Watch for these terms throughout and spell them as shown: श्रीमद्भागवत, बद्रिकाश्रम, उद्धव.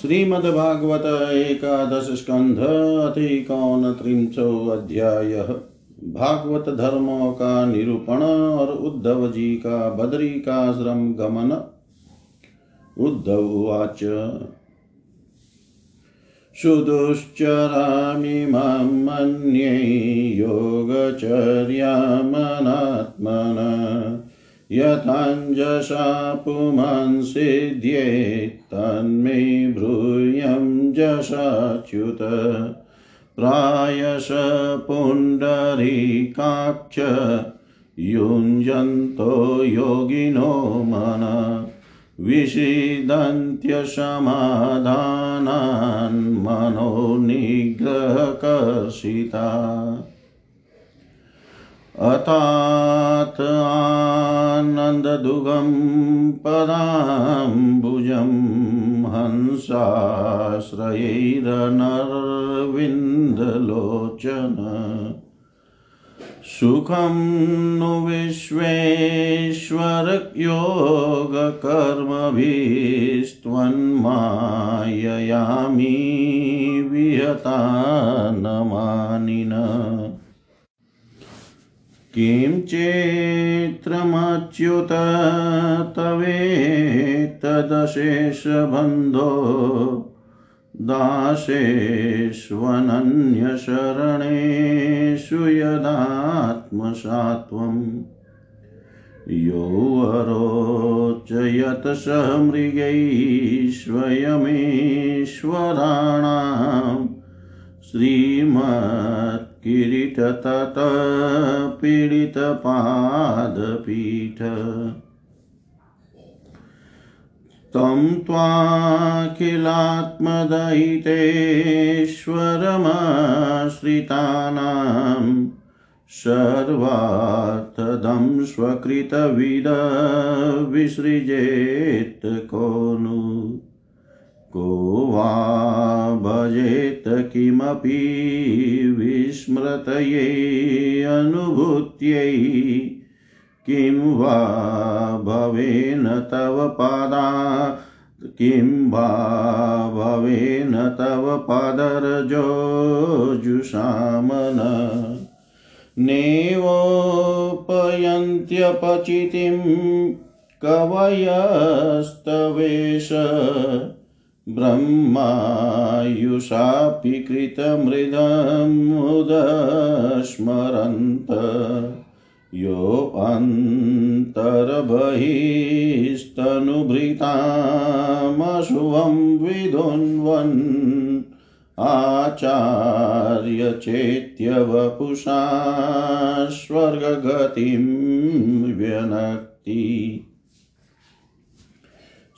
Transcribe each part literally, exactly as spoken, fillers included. श्रीमद्भागवत एकादश स्कंध अतिकोनत्रिंशो अध्याय भागवत धर्मों का निरूपण और उद्धव जी का बद्रिकाश्रम गमन। उद्धव उवाच सुदुश्चरामि मां मन्ये योगचर्यामनात्मना यथाञ्जसा पुमांसिद्ये तन्मे ब्रूयं जसाच्युत प्रायश पुण्डरीकाक्ष युञ्जन्तो योगिनो मनः विषीदन्त्यसमाधानान् मनो निग्रहकर्षिता अतात आनन्ददुगं पदाम्बुजं हंसाश्रयैरनरविन्दलोचन सुखं नु विश्वेश्वरयोगकर्मभिस्त्वन्माययामि विहतानमानिना किं चेत्रमच्युत तवेतदशेषबन्धो दासेष्वनन्यशरणेषु यदात्मसात्वं योऽरोचयत स मृगैः स्वयमेश्वराणां श्रीमत् किरीटतत पीडितपादपीठ तं त्वाखिलात्मदयितेश्वरमाश्रितानां सर्वार्थदं स्वकृतविद विसृजेत् को नु को वा भजेत किमपि विस्मृतये अनुभूत्यै किं वा भवेन तव पादा किं वा भवेन तव पादरजो जुषामन नेवोपयन्त्यपचितिं कवयस्तवेश ब्रह्मायुषापि कृतमृदं उदस्मरन्त योऽन्तर्बहिस्तनुभृतामशुवं विदुन्वन् आचार्य चेत्य वपुषा स्वर्गगतिं व्यनक्ति।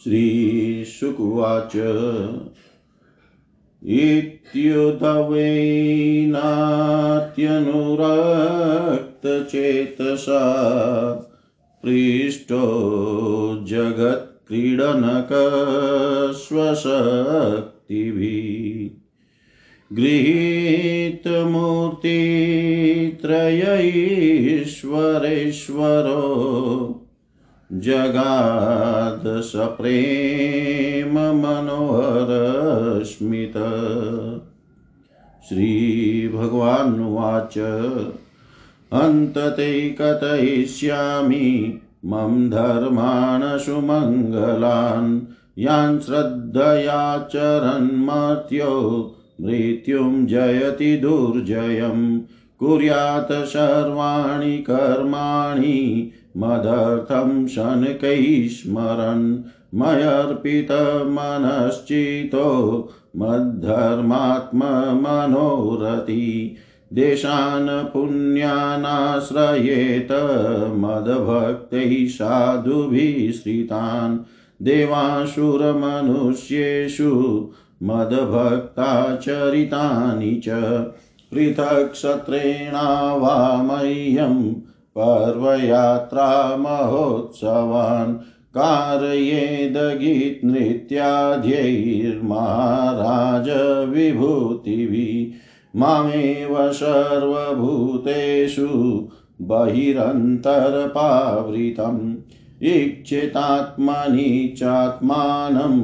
श्रीशुकुवाच इत्युद्धवेनात्यनुरक्तचेतसा पृष्टो जगत्क्रीडनकस्वशक्तिभिः गृहीतमूर्तित्रयैश्वरेश्वरो जगाद सप्रेम मनोहरस्मित। श्रीभगवानुवाच अन्तते कथयिष्यामि मम धर्मान् सुमङ्गलान् यान् श्रद्धयाचरन्मर्त्यो मृत्युं जयति दुर्जयं कुर्यात् सर्वाणि कर्माणि मदर्थं शनकैः स्मरन् मयर्पितमनश्चितो मद्धर्मात्ममनोरथी देशान् पुण्यानाश्रयेत मद्भक्तैः साधुभिः श्रितान् देवासुरमनुष्येषु मद्भक्ताचरितानि च पृथक् सत्रेणा वा मह्यं पर्वयात्रा महोत्सवान् कारयेद गीत नृत्याद्यैर्महाराज विभूतिभिः मामेव सर्वभूतेषु बहिरन्तरपावृतम् इच्छितात्मनि चात्मानं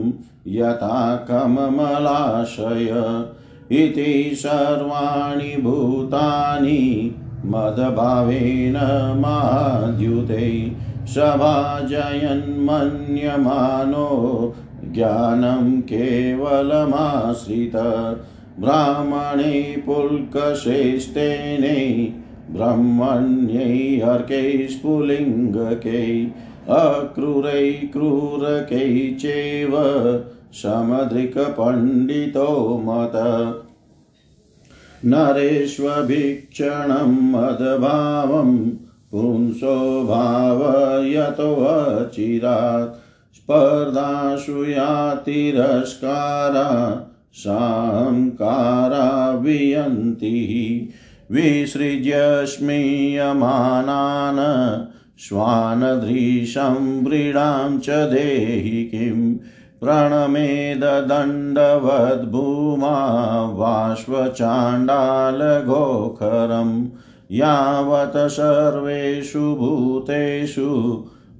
यथा कमलाशय इति सर्वाणि भूतानि मदभावेन माद्युते सभाजयन्मन्यमानो ज्ञानं केवलमाश्रित ब्राह्मणे पुल्कश्रेष्ठेने ब्रह्मण्यै अर्कै स्फुलिङ्गकै अक्रूरै क्रूरकै चैव समदृक्पण्डितो मत नरेष्वभिक्षणं मदभावं पुंसो भावयतोऽचिरात् स्पर्धासु या तिरस्कारा सांकारा वियन्ति विसृज्यस्मीयमानान् श्वानदृशं व्रीडां च देहि किं प्रणमेद दण्डवद्भूमा वाश्वचाण्डालघोखरं यावत् सर्वेषु भूतेषु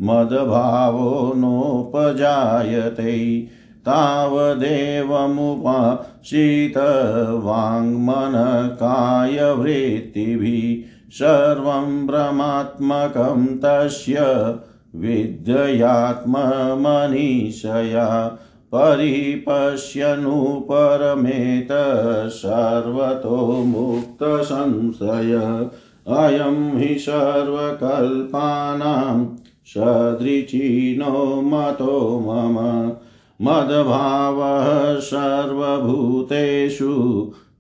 मदभावो नोपजायते तावदेवमुपासीत वाङ्मनकायवृत्तिभिः सर्वं ब्रह्मात्मकं तस्य विद्यात्ममनीषया परिपश्यनुपरमेत सर्वतो मुक्तसंशय अयं हि सर्वकल्पानां सदृचिनो मतो मम मदभावः सर्वभूतेषु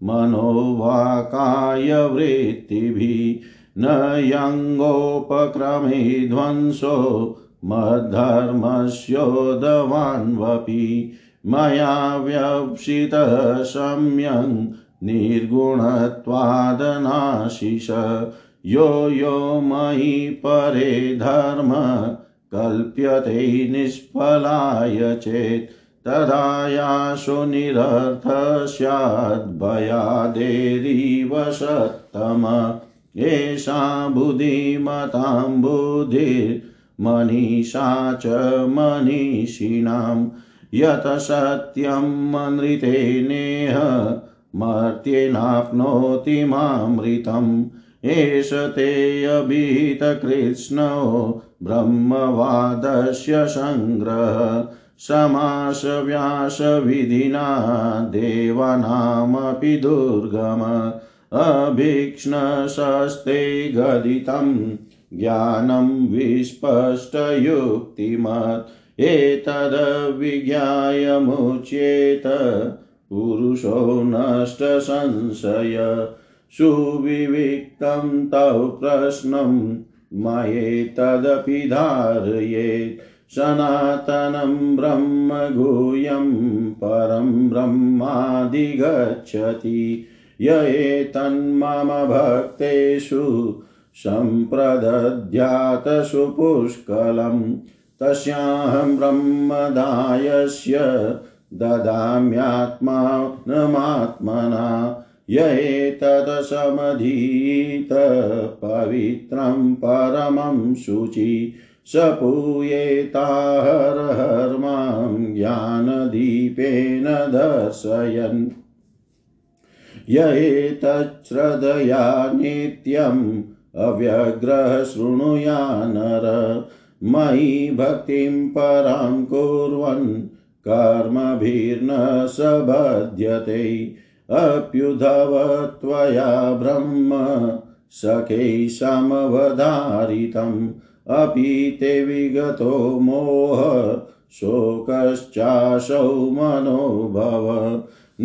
मनोवाकायवृत्तिभिः न यङ्गोपक्रमे ध्वंसो मद्धर्मस्योदवान्वपि मया व्यवसितः सम्यं निर्गुणत्वादनाशिष यो यो मयि परे धर्म कल्प्यते निष्फलाय चेत् तदा याशु निरर्थ स्याद्भयादेरिव सत्तम एषा बुद्धिमतां बुद्धिर्मनीषा च मनीषिणां यत् सत्यं मन्त्रिते नेह मर्त्येनाप्नोति मामृतम् एष ते अभीतकृष्णो ब्रह्मवादस्य संग्रह समास व्यास विधिना देवानामपि दुर्गम अभीक्ष्णशस्ते गदितं ज्ञानं विस्पष्टयुक्तिमत् एतद्विज्ञाय मुच्येत पुरुषो नष्ट संशय सुविविक्तं तव प्रश्नं मयेतदपि धारयेत् सनातनं ब्रह्म गुह्यं परं ब्रह्मादिगच्छति य एतन्मम भक्तेषु सम्प्रदध्यात् सुपुष्कलं तस्याहं ब्रह्मदायस्य ददाम्यात्मानमात्मना य एतत् समधीत पवित्रं परमं शुचि स पूयेताहर हर्मां ज्ञानदीपेन दर्शयन् य एतत् श्रद्धया नित्यम् अव्यग्रह शृणुया नर मयि भक्तिं परां कुर्वन् कर्मभिर्न स बध्यते अप्युद्धव त्वया ब्रह्म सखे समवधारितम् अपीते विगतो मोह शोकश्चाशौ मनोभव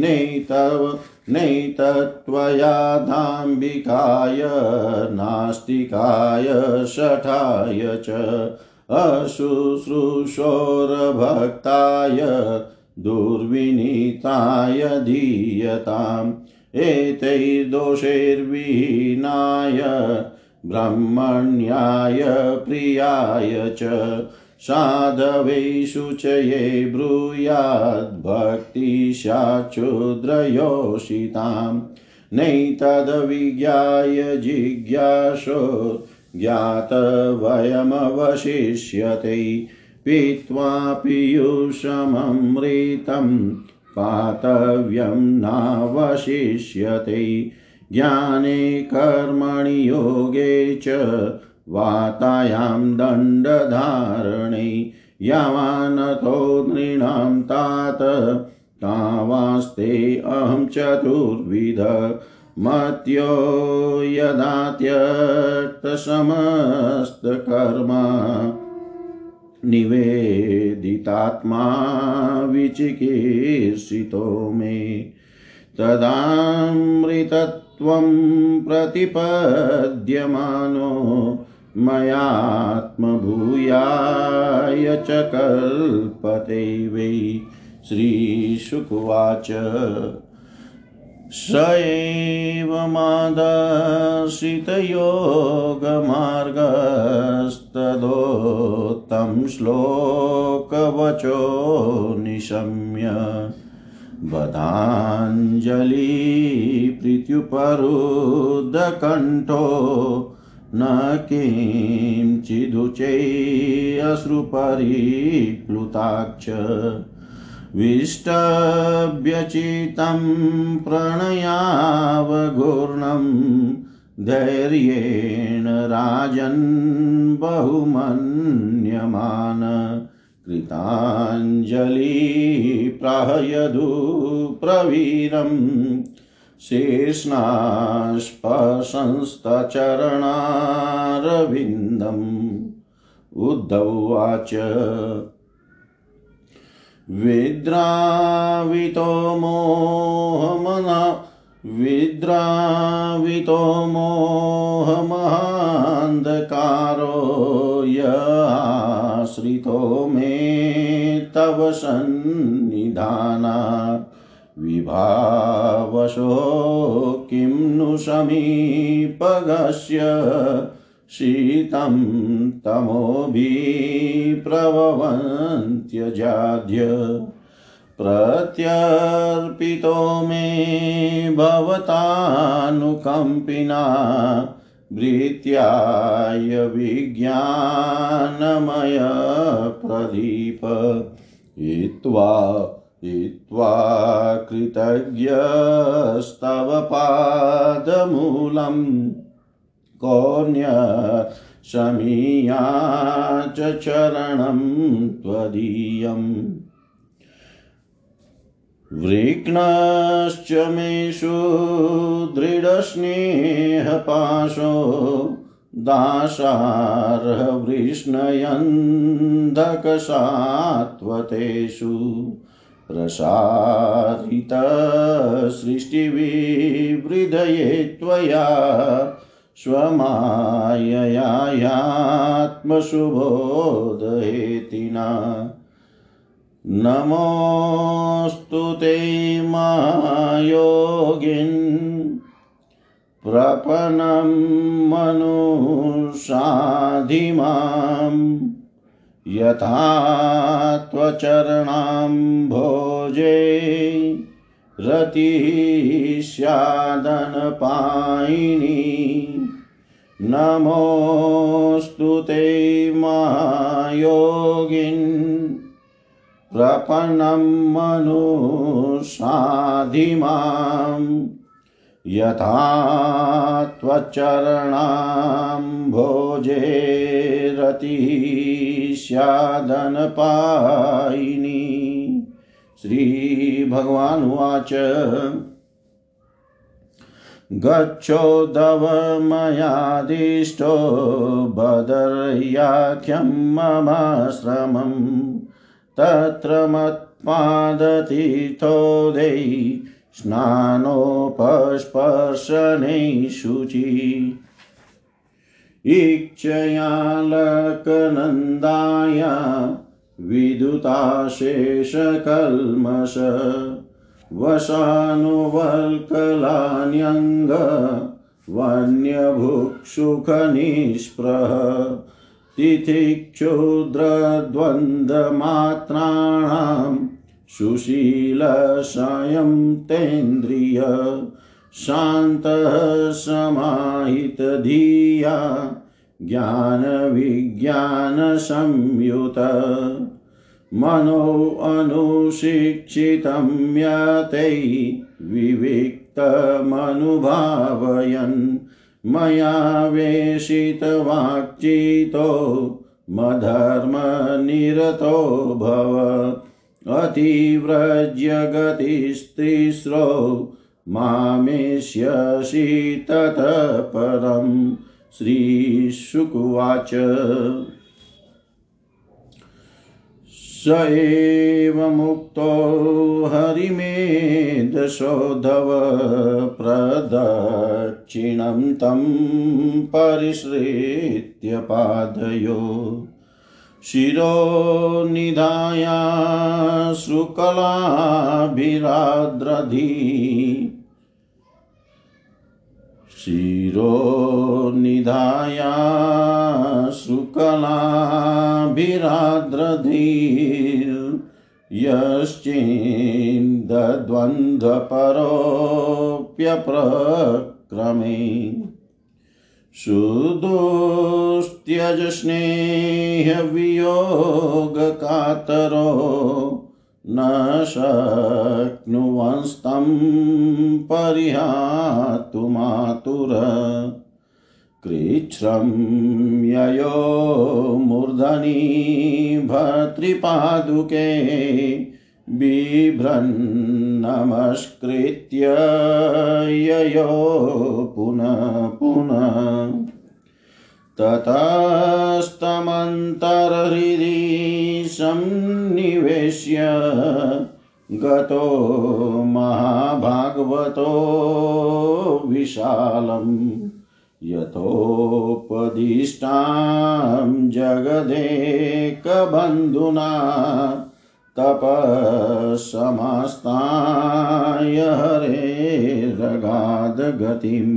नैतव नैतत्वया धाम्बिकाय नास्तिकाय शठाय च अशुश्रूषोरभक्ताय दुर्विनीताय दीयताम् एतैर्दोषैर्विहीनाय ब्रह्मण्याय प्रियाय च साधवे शुचये ब्रूयाद्भक्तिशाचुद्रयोषितां नैतद्विज्ञाय जिज्ञासो ज्ञातवयमवशिष्यते पीत्वा पीयूषमृतं पातव्यं नावशिष्यते ज्ञाने कर्मणि योगे च वातायां दण्डधारणे यावानतो नृणां तात तावास्ते अहं चतुर्विध मत्यो यदा त्यक्त समस्तकर्मा निवेदितात्मा विचिकीर्षितो मे तदामृतत्वं प्रतिपद्यमानो मयात्मभूयाय च कल्पते वै। श्रीशुकवाच स एव मादाश्रितयोगमार्गस्तदोत्तं श्लोकवचो निशम्य बदाञ्जलिप्रीत्युपरुदकण्ठो न किञ्चिदुचै अश्रुपरिप्लुताक्ष विष्टव्यचितं प्रणयावघूर्णं धैर्येण राजन् बहुमन्यमान कृताञ्जलि प्राहयदु प्रवीरं शेषनास्पर्शंस्तचरणारविन्दम्। उद्धव उवाच विद्रावितो मोहमना विद्रावितो मोहमहान्धकारो याश्रितो मे तव सन्निधाना विभावशो किं नु समीपगस्य शीतं तमोभि प्रववन्त्यजाद्य प्रत्यर्पितो मे भवतानुकम्पिना वृत्याय विज्ञानमय प्रदीप हित्वा हित्वा कृतज्ञस्तव पादमूलम् कौन्या शमीया च चरणं त्वदीयं वृक्णश्च मेषु दृढस्नेहपाशो दासारः वृष्णयन्धकसात्वतेषु प्रसारिता सृष्टिविवृदये त्वया स्वमाययात्मशुभोदहेतिना नमोऽस्तु ते मायोगिन् प्रपन्नं मनुषाधिमां यथा त्वचरणाम्भोजे रतिस्यादन पायिनी नमोऽस्तु ते मायोगिन् प्रपन्नं मनुषाधिमां यथा त्वचरणाम्भोजे रतिस्यादन पायिनी। श्री भगवान् उवाच गच्छोद्धव मयादिष्टो बदर्याख्यं ममाश्रमं तत्र मत्पादतीर्थोदे स्नानोपस्पर्शने शुचि इक्षया लकनन्दाया विदुताशेषकल्मष वशानुवल्कलान्यङ्ग वन्यभुक्षुखनिष्प्रह तिथिक्षुद्रद्वन्द्वमात्राणां सुशीलशयं तेन्द्रिय शान्तः समाहितधिया ज्ञान विज्ञान संयुत मनो अनुशिक्षितं यते विविक्तमनुभावयन् मया वेशितवाक्चितो मधर्म निरतो भव अतिव्रज्य गतिस्तिस्रो मामेष्यसि तत परम्। श्रीशुकुवाच स एव मुक्तो हरिमेदसोद्धव प्रदक्षिणं तं परिश्रित्य पादयो शिरो निधाय शुकलाभिराद्रधि शिरो निधाय शुकलाभिराद्रधीर् यश्चिन्दद्वन्द्वपरोऽप्यप्रक्रमे सुदुस्त्यज स्नेहवियोगकातरो न शक्नुवंस्तं परिहातु मातुर कृच्छ्रं ययो मूर्धनि भर्तृपादुके बिभ्रन् नमस्कृत्य ययो पुनः पुनः ततस्तमन्तरहृदि संनिवेश्य गतो महाभागवतो विशालम् यतोपदिष्टां जगदेकबन्धुना तपस्समास्ताय हरेरगाधगतिम्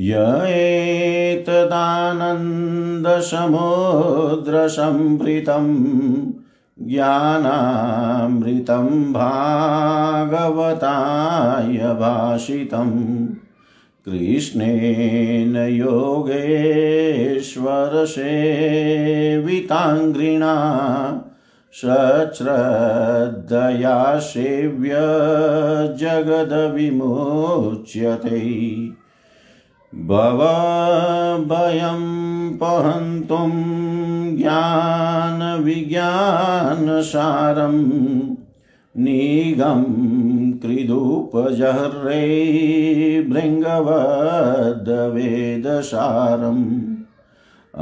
यएतदानन्दसमुद्रसम्भृतं ज्ञानामृतं भागवताय भाषितं कृष्णेन योगेश्वरसेविताङ्घ्रिणा सश्रद्धया सेव्य जगद्विमुच्यते भवभयं पहन्तुं ज्ञानविज्ञानसारं निगं कृदुपजह्रे भृङ्गवद्वेदसारम्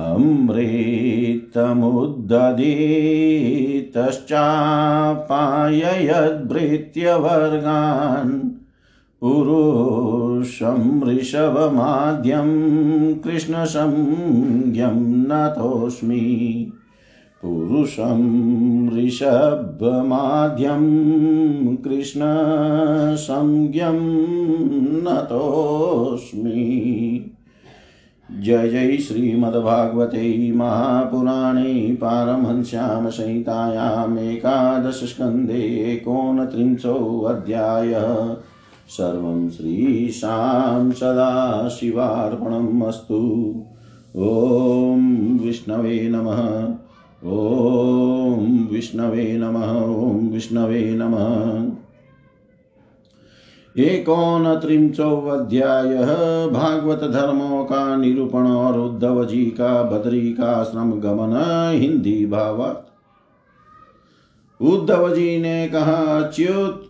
अमृतमुद्ददितश्चापाययद्भृत्यवर्गान् पुरुषं ऋषभमाद्यं कृष्णसंज्ञं नतोऽस्मि पुरुषं ऋषभमाद्यं कृष्णसंज्ञं नतोऽस्मि। जय जय श्रीमद्भागवते महापुराणे पारमहंस्यां संहितायाम् एकादशस्कन्धे एकोनत्रिंशोऽध्यायः। सर्वं श्रीशां सदाशिवार्पणम् अस्तु। ॐ विष्णवे नमः ॐ विष्णवे नमः ॐ विष्णवे नमः। एकोनत्रिंशोऽध्याय भागवत धर्मों का निरूपण और उद्धव जी का बद्रिकाश्रम गमन, हिंदी भावार्थ। उद्धव जी ने कहा, अच्युत,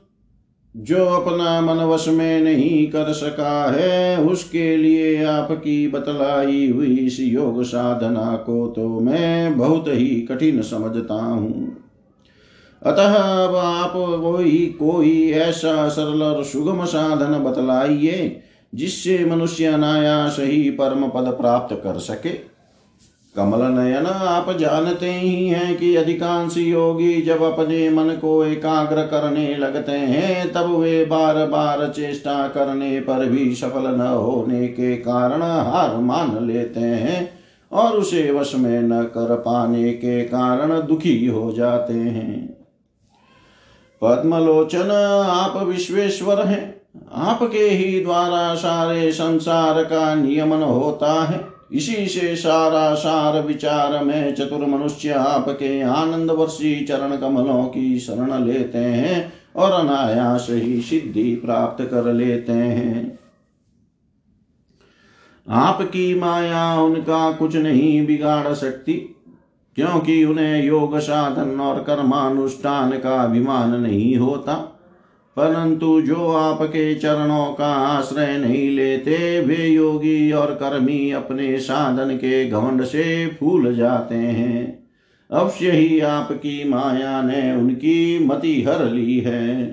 जो अपना मन वश में नहीं कर सका है उसके लिए आपकी बतलाई हुई इस योग साधना को तो मैं बहुत ही कठिन समझता हूँ। अतः अब आप कोई कोई ऐसा सरल और सुगम साधन बतलाइए जिससे मनुष्य अनायास ही परम पद प्राप्त कर सके। कमल नयन, आप जानते ही हैं कि अधिकांश योगी जब अपने मन को एकाग्र करने लगते हैं तब वे बार बार चेष्टा करने पर भी सफल न होने के कारण हार मान लेते हैं और उसे वश में न कर पाने के कारण दुखी हो जाते हैं। पद्मलोचन, आप विश्वेश्वर हैं, आपके ही द्वारा सारे संसार का नियमन होता है। इसी से सारा सार विचार में चतुर मनुष्य आपके आनंद वर्षी चरण कमलों की शरण लेते हैं और अनायास ही सिद्धि प्राप्त कर लेते हैं। आपकी माया उनका कुछ नहीं बिगाड़ सकती, क्योंकि उन्हें योग साधन और कर्मानुष्ठान का अभिमान नहीं होता। परंतु जो आपके चरणों का आश्रय नहीं लेते वे योगी और कर्मी अपने साधन के घमंड से फूल जाते हैं। अवश्य ही आपकी माया ने उनकी मति हर ली है।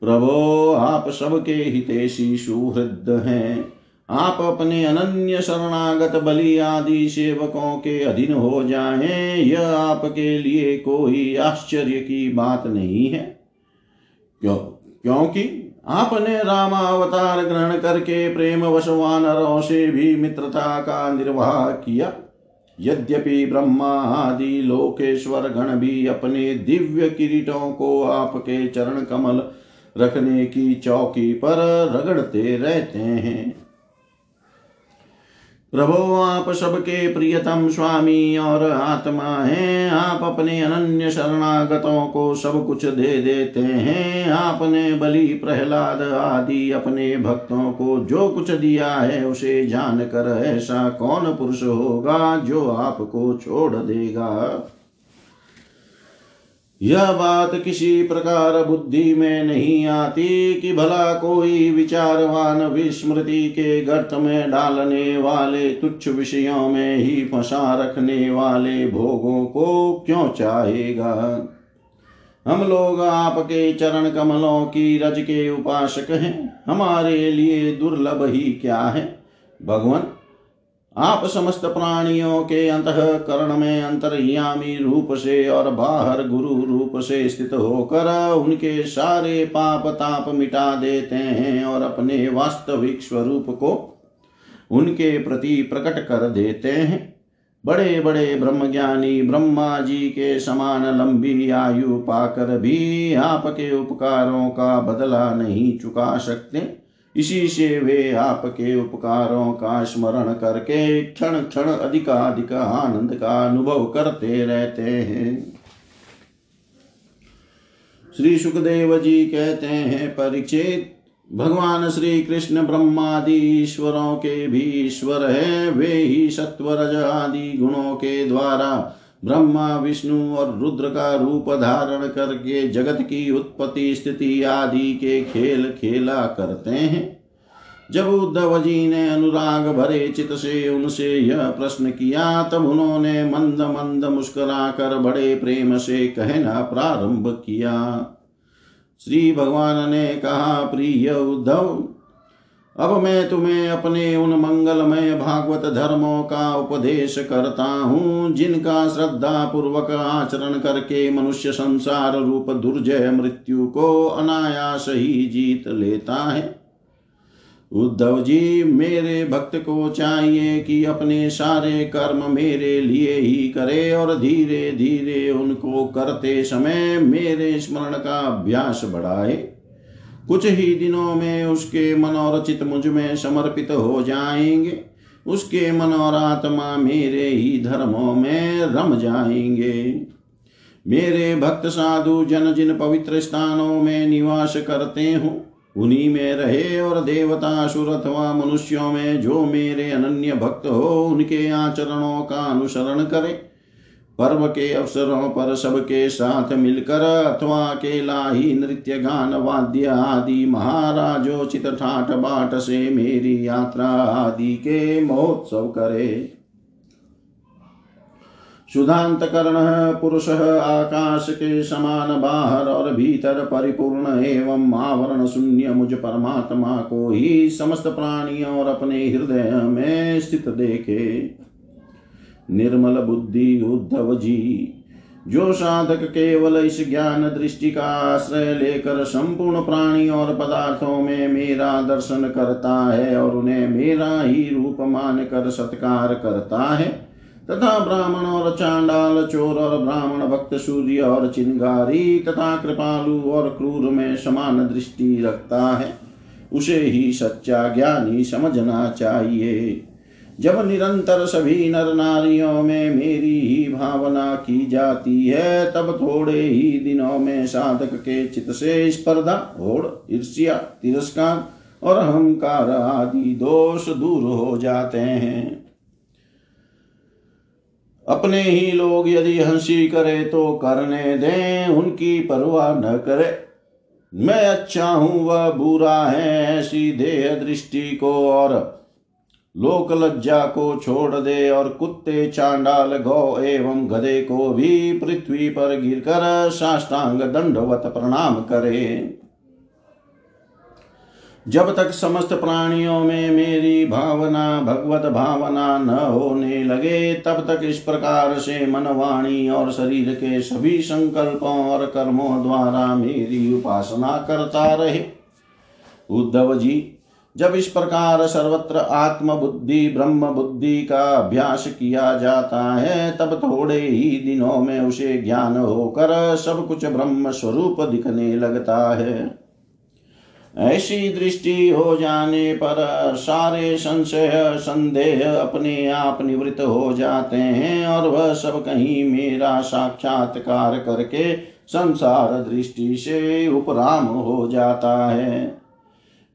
प्रभो, आप सबके हितैषी सुहृद हैं। आप अपने अनन्य शरणागत बलि आदि सेवकों के अधीन हो जाएं, यह आपके लिए कोई आश्चर्य की बात नहीं है, क्यों क्योंकि आपने रामावतार ग्रहण करके प्रेमवश वानरों से भी मित्रता का निर्वाह किया। यद्यपि ब्रह्मा आदि लोकेश्वर गण भी अपने दिव्य किरीटों को आपके चरण कमल रखने की चौकी पर रगड़ते रहते हैं। प्रभो, आप सबके प्रियतम स्वामी और आत्मा हैं। आप अपने अनन्य शरणागतों को सब कुछ दे देते हैं। आपने बलि प्रहलाद आदि अपने भक्तों को जो कुछ दिया है उसे जानकर ऐसा कौन पुरुष होगा जो आपको छोड़ देगा। यह बात किसी प्रकार बुद्धि में नहीं आती कि भला कोई विचारवान विस्मृति के गर्त में डालने वाले तुच्छ विषयों में ही फंसा रखने वाले भोगों को क्यों चाहेगा। हम लोग आपके चरण कमलों की रज के उपासक हैं। हमारे लिए दुर्लभ ही क्या है। भगवान, आप समस्त प्राणियों के अंतःकरण में अंतर्यामी रूप से और बाहर गुरु रूप से स्थित होकर उनके सारे पाप ताप मिटा देते हैं और अपने वास्तविक स्वरूप को उनके प्रति प्रकट कर देते हैं। बड़े बड़े ब्रह्मज्ञानी ब्रह्मा जी के समान लंबी आयु पाकर भी आपके उपकारों का बदला नहीं चुका सकते। इसी से वे आपके उपकारों का स्मरण करके क्षण क्षण अधिकाधिक आनंद का अनुभव करते रहते हैं। श्री सुखदेव जी कहते हैं, परीक्षित, भगवान श्री कृष्ण ब्रह्मादि ईश्वरों के भी ईश्वर है। वे ही सत्व रज आदि गुणों के द्वारा ब्रह्मा विष्णु और रुद्र का रूप धारण करके जगत की उत्पत्ति स्थिति आदि के खेल खेला करते हैं। जब उद्धव जी ने अनुराग भरे चित से उनसे यह प्रश्न किया तब उन्होंने मंद मंद मुस्कुरा कर बड़े प्रेम से कहना प्रारंभ किया। श्री भगवान ने कहा, प्रिय उद्धव, अब मैं तुम्हें अपने उन मंगलमय भागवत धर्मों का उपदेश करता हूँ जिनका श्रद्धा पूर्वक आचरण करके मनुष्य संसार रूप दुर्जय मृत्यु को अनायास ही जीत लेता है। उद्धव जी, मेरे भक्त को चाहिए कि अपने सारे कर्म मेरे लिए ही करे और धीरे धीरे उनको करते समय मेरे स्मरण का अभ्यास बढ़ाए। कुछ ही दिनों में उसके मन और चित्त मुझ में समर्पित हो जाएंगे। उसके मन और आत्मा मेरे ही धर्मों में रम जाएंगे। मेरे भक्त साधु जन जिन पवित्र स्थानों में निवास करते हों उन्हीं में रहे और देवता असुर अथवा मनुष्यों में जो मेरे अनन्य भक्त हो उनके आचरणों का अनुसरण करें। पर्व के अवसरों पर सबके साथ मिलकर अथवा अकेला ही नृत्य गान वाद्य आदि महाराजोचित ठाट बाट से मेरी यात्रा आदि के महोत्सव करे। सुधांतकर्ण पुरुष आकाश के समान बाहर और भीतर परिपूर्ण एवं आवरण शून्य मुझ परमात्मा को ही समस्त प्राणियों और अपने हृदय में स्थित देखे। निर्मल बुद्धि उद्धव जी, जो साधक केवल इस ज्ञान दृष्टि का आश्रय लेकर संपूर्ण प्राणी और पदार्थों में मेरा दर्शन करता है और उन्हें मेरा ही रूप मानकर सत्कार करता है तथा ब्राह्मण और चांडाल, चोर और ब्राह्मण भक्त, सूर्य और चिंगारी तथा कृपालु और क्रूर में समान दृष्टि रखता है, उसे ही सच्चा ज्ञानी समझना चाहिए। जब निरंतर सभी नर नारियों में मेरी ही भावना की जाती है, तब थोड़े ही दिनों में साधक के चित्त से स्पर्धा, होड़, ईर्ष्या, तिरस्कार और अहंकार आदि दोष दूर हो जाते हैं। अपने ही लोग यदि हंसी करे तो करने दें, उनकी परवाह न करे। मैं अच्छा हूं वह बुरा है, सीधे दृष्टि को और लोक लज्जा को छोड़ दे, और कुत्ते, चांडाल, गौ एवं गधे को भी पृथ्वी पर गिरकर साष्टांग दंडवत प्रणाम करे। जब तक समस्त प्राणियों में मेरी भावना, भगवत भावना न होने लगे, तब तक इस प्रकार से मन, वाणी और शरीर के सभी संकल्पों और कर्मों द्वारा मेरी उपासना करता रहे। उद्धव जी, जब इस प्रकार सर्वत्र आत्मबुद्धि, ब्रह्म बुद्धि का अभ्यास किया जाता है, तब थोड़े ही दिनों में उसे ज्ञान होकर सब कुछ ब्रह्म स्वरूप दिखने लगता है। ऐसी दृष्टि हो जाने पर सारे संशय, संदेह अपने आप निवृत्त हो जाते हैं, और वह सब कहीं मेरा साक्षात्कार करके संसार दृष्टि से उपराम हो जाता है।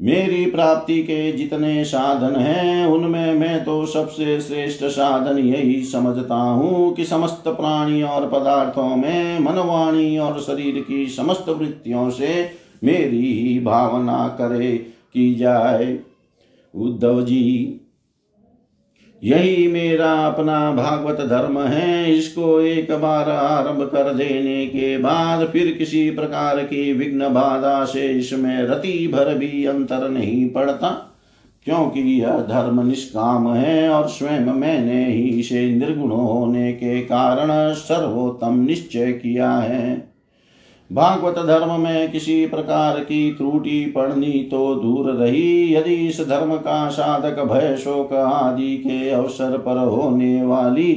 मेरी प्राप्ति के जितने साधन हैं, उनमें मैं तो सबसे श्रेष्ठ साधन यही समझता हूँ कि समस्त प्राणी और पदार्थों में मन, वाणी और शरीर की समस्त वृत्तियों से मेरी ही भावना करे की जाए। उद्धव जी, यही मेरा अपना भागवत धर्म है। इसको एक बार आरंभ कर देने के बाद फिर किसी प्रकार की विघ्न बाधा से इसमें रति भर भी अंतर नहीं पड़ता, क्योंकि यह धर्म निष्काम है और स्वयं मैंने ही इसे निर्गुण होने के कारण सर्वोत्तम निश्चय किया है। भागवत धर्म में किसी प्रकार की त्रुटि पड़नी तो दूर रही, यदि इस धर्म का साधक भय, शोक आदि के अवसर पर होने वाली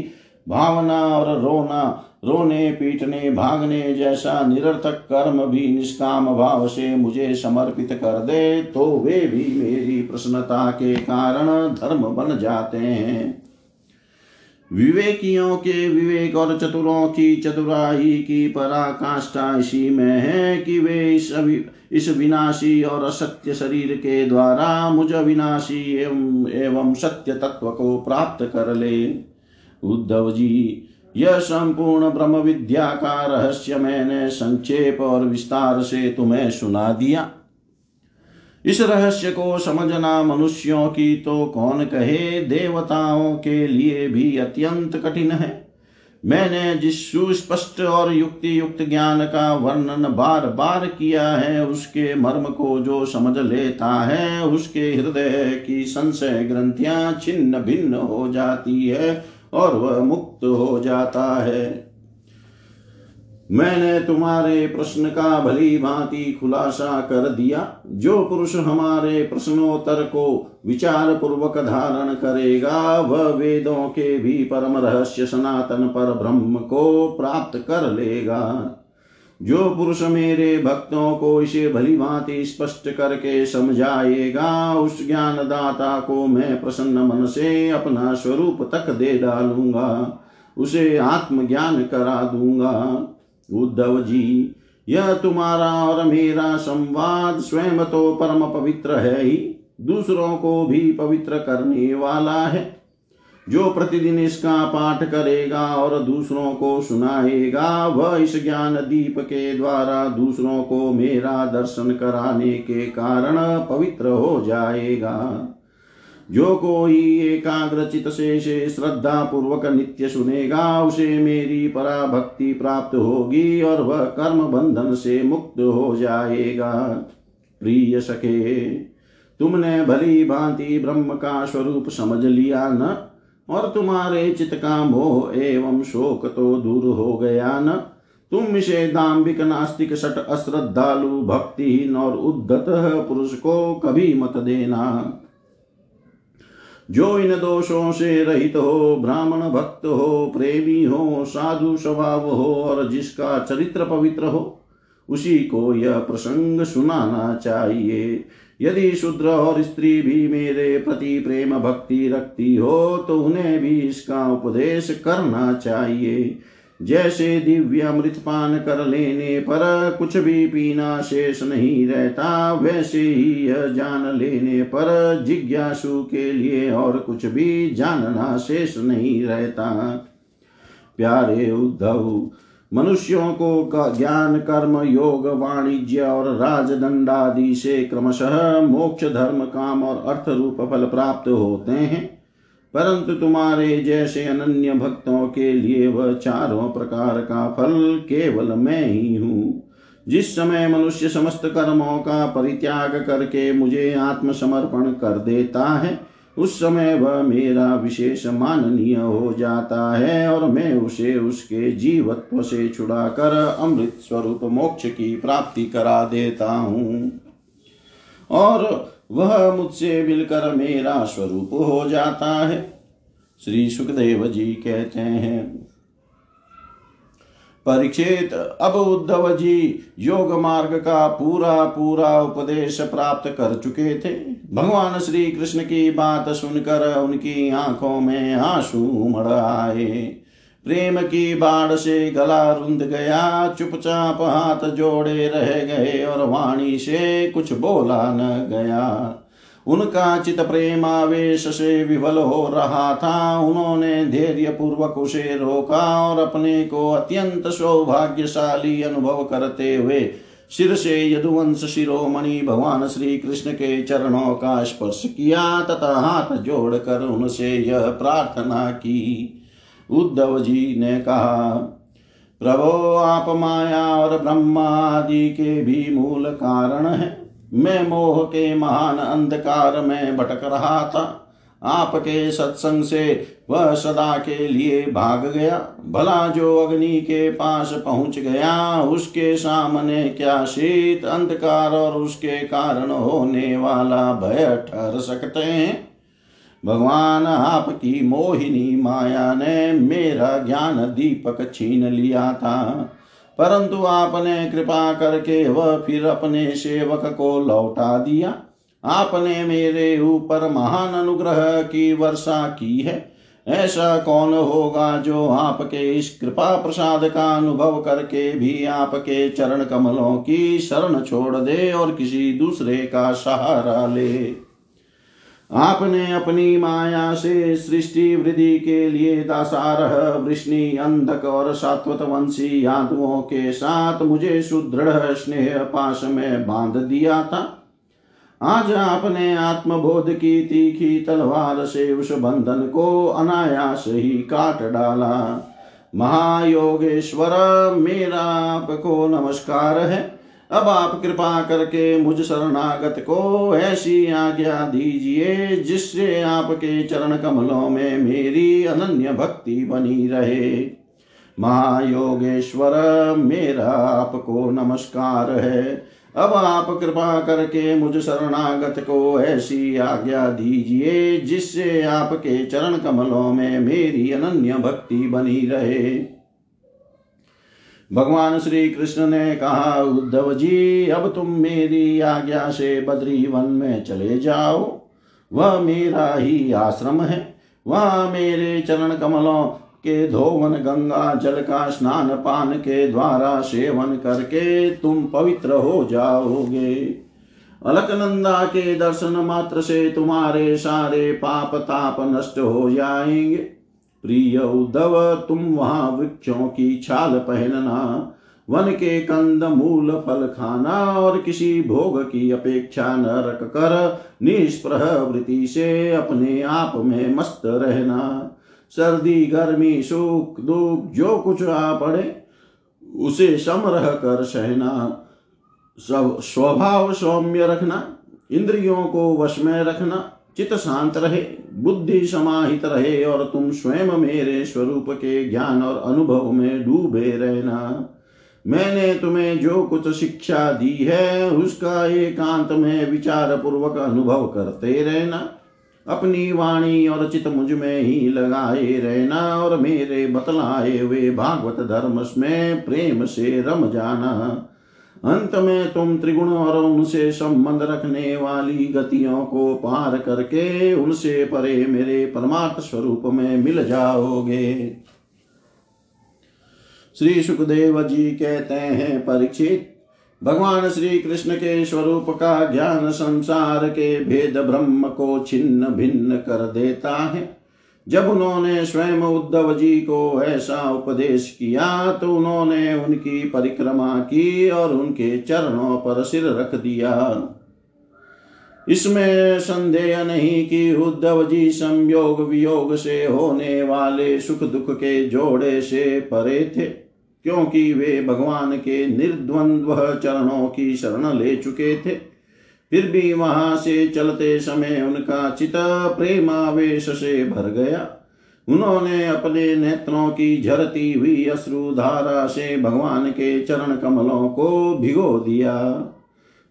भावना और रोना, रोने, पीटने, भागने जैसा निरर्थक कर्म भी निष्काम भाव से मुझे समर्पित कर दे, तो वे भी मेरी प्रसन्नता के कारण धर्म बन जाते हैं। विवेकियों के विवेक और चतुरों की चतुराई की पराकाष्ठा इसी में है कि वे इस इस विनाशी और असत्य शरीर के द्वारा मुझ विनाशी एवं, एवं सत्य तत्व को प्राप्त कर ले। उद्धव जी, यह संपूर्ण ब्रह्म विद्या का रहस्य मैंने संक्षेप और विस्तार से तुम्हें सुना दिया। इस रहस्य को समझना मनुष्यों की तो कौन कहे, देवताओं के लिए भी अत्यंत कठिन है। मैंने जिस सुस्पष्ट और युक्ति युक्त ज्ञान का वर्णन बार बार किया है, उसके मर्म को जो समझ लेता है, उसके हृदय की संशय ग्रंथियां छिन्न भिन्न हो जाती है और वह मुक्त हो जाता है। मैंने तुम्हारे प्रश्न का भली भांति खुलासा कर दिया। जो पुरुष हमारे प्रश्नोत्तर को विचार पूर्वक धारण करेगा, वह वेदों के भी परम रहस्य सनातन पर ब्रह्म को प्राप्त कर लेगा। जो पुरुष मेरे भक्तों को इसे भली भांति स्पष्ट करके समझाएगा, उस ज्ञानदाता को मैं प्रसन्न मन से अपना स्वरूप तक दे डालूंगा, उसे आत्मज्ञान करा दूंगा। उद्धव जी, यह तुम्हारा और मेरा संवाद स्वयं तो परम पवित्र है ही, दूसरों को भी पवित्र करने वाला है। जो प्रतिदिन इसका पाठ करेगा और दूसरों को सुनाएगा, वह इस ज्ञान दीप के द्वारा दूसरों को मेरा दर्शन कराने के कारण पवित्र हो जाएगा। जो कोई एकाग्रचित से से श्रद्धा पूर्वक नित्य सुनेगा, उसे मेरी पराभक्ति प्राप्त होगी और वह कर्म बंधन से मुक्त हो जाएगा। प्रिय सखे, तुमने भली भांति ब्रह्म का स्वरूप समझ लिया न, और तुम्हारे चित्त का मोह एवं शोक तो दूर हो गया न। तुम इसे दाम्भिक, नास्तिक, सट, अश्रद्धालु, भक्तिहीन और उद्धत पुरुष को कभी मत देना। जो इन दोषों से रहित हो, ब्राह्मण भक्त हो, प्रेमी हो, साधु स्वभाव हो और जिसका चरित्र पवित्र हो, उसी को यह प्रसंग सुनाना चाहिए। यदि शूद्र और स्त्री भी मेरे प्रति प्रेम भक्ति रखती हो तो उन्हें भी इसका उपदेश करना चाहिए। जैसे दिव्य अमृत पान कर लेने पर कुछ भी पीना शेष नहीं रहता, वैसे ही यह जान लेने पर जिज्ञासु के लिए और कुछ भी जानना शेष नहीं रहता। प्यारे उद्धव, मनुष्यों को ज्ञान, कर्म, योग, वाणिज्य और राजदंडादि से क्रमशः मोक्ष, धर्म, काम और अर्थ रूप फल प्राप्त होते हैं, परंतु तुम्हारे जैसे अनन्य भक्तों के लिए वह चारों प्रकार का फल केवल मैं ही हूँ। जिस समय मनुष्य समस्त कर्मों का परित्याग करके मुझे आत्मसमर्पण कर देता है, उस समय वह मेरा विशेष माननीय हो जाता है और मैं उसे उसके जीवत्व से छुड़ाकर अमृत स्वरूप मोक्ष की प्राप्ति करा देता हूँ और वह मुझसे मिलकर मेरा स्वरूप हो जाता है। श्री सुखदेव जी कहते हैं, परीक्षित, अब उद्धव जी योग मार्ग का पूरा पूरा उपदेश प्राप्त कर चुके थे। भगवान श्री कृष्ण की बात सुनकर उनकी आंखों में आंसू उमड़ आए। प्रेम की बाढ़ से गला रुंध गया, चुपचाप हाथ जोड़े रह गए और वाणी से कुछ बोला न गया। उनका चित प्रेमावेश से विफल हो रहा था। उन्होंने धैर्य पूर्वक उसे रोका और अपने को अत्यंत सौभाग्यशाली अनुभव करते हुए सिर से यदुवंश शिरोमणि भगवान श्री कृष्ण के चरणों का स्पर्श किया तथा हाथ जोड़कर उनसे यह प्रार्थना की। उद्धव जी ने कहा, प्रभो, आप माया और ब्रह्मा आदि के भी मूल कारण हैं। मैं मोह के महान अंधकार में भटक रहा था। आपके सत्संग से वह सदा के लिए भाग गया। भला जो अग्नि के पास पहुंच गया, उसके सामने क्या शीत, अंधकार और उसके कारण होने वाला भय ठहर सकते हैं। भगवान, आपकी मोहिनी माया ने मेरा ज्ञान दीपक छीन लिया था, परंतु आपने कृपा करके वह फिर अपने सेवक को लौटा दिया। आपने मेरे ऊपर महान अनुग्रह की वर्षा की है। ऐसा कौन होगा जो आपके इस कृपा प्रसाद का अनुभव करके भी आपके चरण कमलों की शरण छोड़ दे और किसी दूसरे का सहारा ले। आपने अपनी माया से सृष्टि वृद्धि के लिए दासारह, वृष्णि, अंधक और सात्वतवंशी यादवों के साथ मुझे सुदृढ़ स्नेह पाश में बांध दिया था। आज आपने आत्मबोध की तीखी तलवार से उस बंधन को अनायास ही काट डाला। महायोगेश्वर, मेरा आपको नमस्कार है। अब आप कृपा करके मुझ शरणागत को ऐसी आज्ञा दीजिए जिससे आपके चरण कमलों में मेरी अनन्य भक्ति बनी रहे। महायोगेश्वर, मेरा आपको नमस्कार है। अब आप कृपा करके मुझ शरणागत को ऐसी आज्ञा दीजिए जिससे आपके चरण कमलों में मेरी अनन्य भक्ति बनी रहे। भगवान श्री कृष्ण ने कहा, उद्धव जी, अब तुम मेरी आज्ञा से बद्री वन में चले जाओ। वह मेरा ही आश्रम है। वहाँ मेरे चरण कमलों के धोवन गंगा जल का स्नान पान के द्वारा सेवन करके तुम पवित्र हो जाओगे। अलकनंदा के दर्शन मात्र से तुम्हारे सारे पाप ताप नष्ट हो जाएंगे। प्रिय उद्धव, तुम वहाँ वृक्षों की छाल पहनना, वन के कंद मूल फल खाना और किसी भोग की अपेक्षा न रख कर निष्प्रह वृत्ति से अपने आप में मस्त रहना। सर्दी, गर्मी, सुख, दुख जो कुछ आ पड़े उसे समरह कर सहना। सब स्वभाव सौम्य रखना, इंद्रियों को वश में रखना, चित शांत रहे, बुद्धि समाहित रहे और तुम स्वयं मेरे स्वरूप के ज्ञान और अनुभव में डूबे रहना। मैंने तुम्हें जो कुछ शिक्षा दी है उसका एकांत में विचार पूर्वक अनुभव करते रहना। अपनी वाणी और चित मुझ में ही लगाए रहना और मेरे बतलाए हुए भागवत धर्म में प्रेम से रम जाना। अंत में तुम त्रिगुण और उनसे संबंध रखने वाली गतियों को पार करके उनसे परे मेरे परमार्थ स्वरूप में मिल जाओगे। श्री सुखदेव जी कहते हैं, परीक्षित, भगवान श्री कृष्ण के स्वरूप का ज्ञान संसार के भेद ब्रह्म को छिन्न भिन्न कर देता है। जब उन्होंने स्वयं उद्धव जी को ऐसा उपदेश किया तो उन्होंने उनकी परिक्रमा की और उनके चरणों पर सिर रख दिया। इसमें संदेह नहीं कि उद्धव जी संयोग वियोग से होने वाले सुख दुख के जोड़े से परे थे, क्योंकि वे भगवान के निर्द्वंद्व चरणों की शरण ले चुके थे। फिर भी वहां से चलते समय उनका चित्त प्रेमावेश से भर गया। उन्होंने अपने नेत्रों की झरती हुई अश्रु धारा से भगवान के चरण कमलों को भिगो दिया।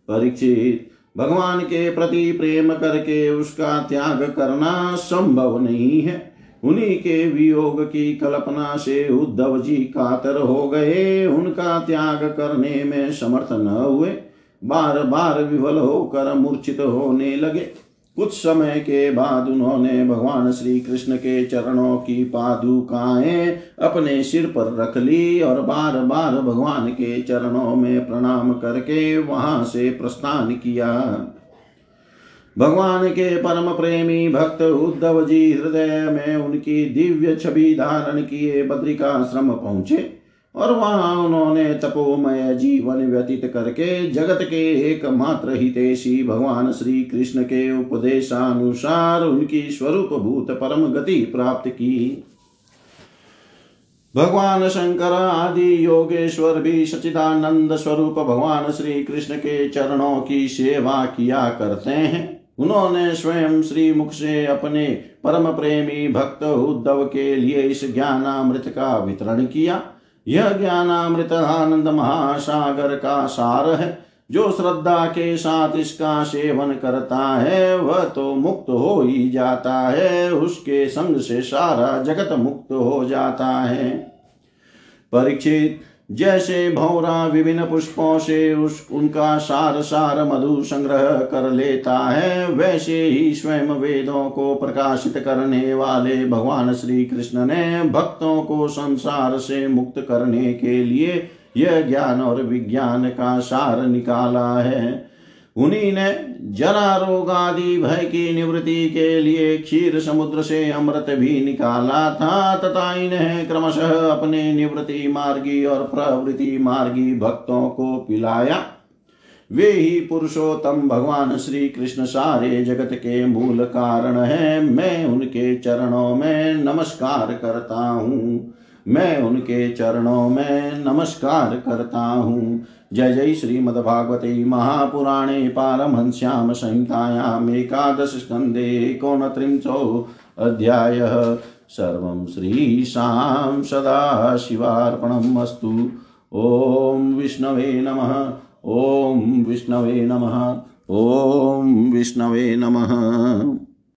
परीक्षित, भगवान के प्रति प्रेम करके उसका त्याग करना संभव नहीं है। उन्हीं के वियोग की कल्पना से उद्धव जी कातर हो गए, उनका त्याग करने में समर्थ न हुए, बार बार विफल होकर मूर्छित होने लगे। कुछ समय के बाद उन्होंने भगवान श्री कृष्ण के चरणों की पादुकाएं अपने सिर पर रख ली और बार बार भगवान के चरणों में प्रणाम करके वहां से प्रस्थान किया। भगवान के परम प्रेमी भक्त उद्धव जी हृदय में उनकी दिव्य छवि धारण किए बद्रिकाश्रम पहुंचे और वहां उन्होंने तपोमय जीवन व्यतीत करके जगत के एकमात्र हितेशी भगवान श्री कृष्ण के उपदेशानुसार उनकी स्वरूप भूत परम गति प्राप्त की। भगवान शंकर आदि योगेश्वर भी सच्चिदानंद स्वरूप भगवान श्री कृष्ण के चरणों की सेवा किया करते हैं। उन्होंने स्वयं श्रीमुख से अपने परम प्रेमी भक्त उद्धव के लिए इस ज्ञानामृत का वितरण किया। यह ज्ञानामृत आनंद महासागर का सार है। जो श्रद्धा के साथ इसका सेवन करता है वह तो मुक्त हो ही जाता है, उसके संग से सारा जगत मुक्त हो जाता है। परीक्षित, जैसे भौरा विभिन्न पुष्पों से उस उनका सार सार मधु संग्रह कर लेता है, वैसे ही स्वयं वेदों को प्रकाशित करने वाले भगवान श्री कृष्ण ने भक्तों को संसार से मुक्त करने के लिए यह ज्ञान और विज्ञान का सार निकाला है। उन्हीं ने जरा रोग आदि भय की निवृत्ति के लिए क्षीर समुद्र से अमृत भी निकाला था तथा इन्हें क्रमशः अपने निवृत्ति मार्गी और प्रवृत्ति मार्गी भक्तों को पिलाया। वे ही पुरुषोत्तम भगवान श्री कृष्ण सारे जगत के मूल कारण हैं। मैं उनके चरणों में नमस्कार करता हूँ मैं उनके चरणों में नमस्कार करता हूँ। जय जय श्रीमद्भागवते महापुराणे पारमहंस्याम संहितायाम एकादश स्कंदे एकोनत्रिंशो अध्यायः। सर्वं श्रीशां सदाशिवार्पणमस्तु। ओम विष्णवे नमः। ओम विष्णवे नमः। ओम विष्णवे नमः।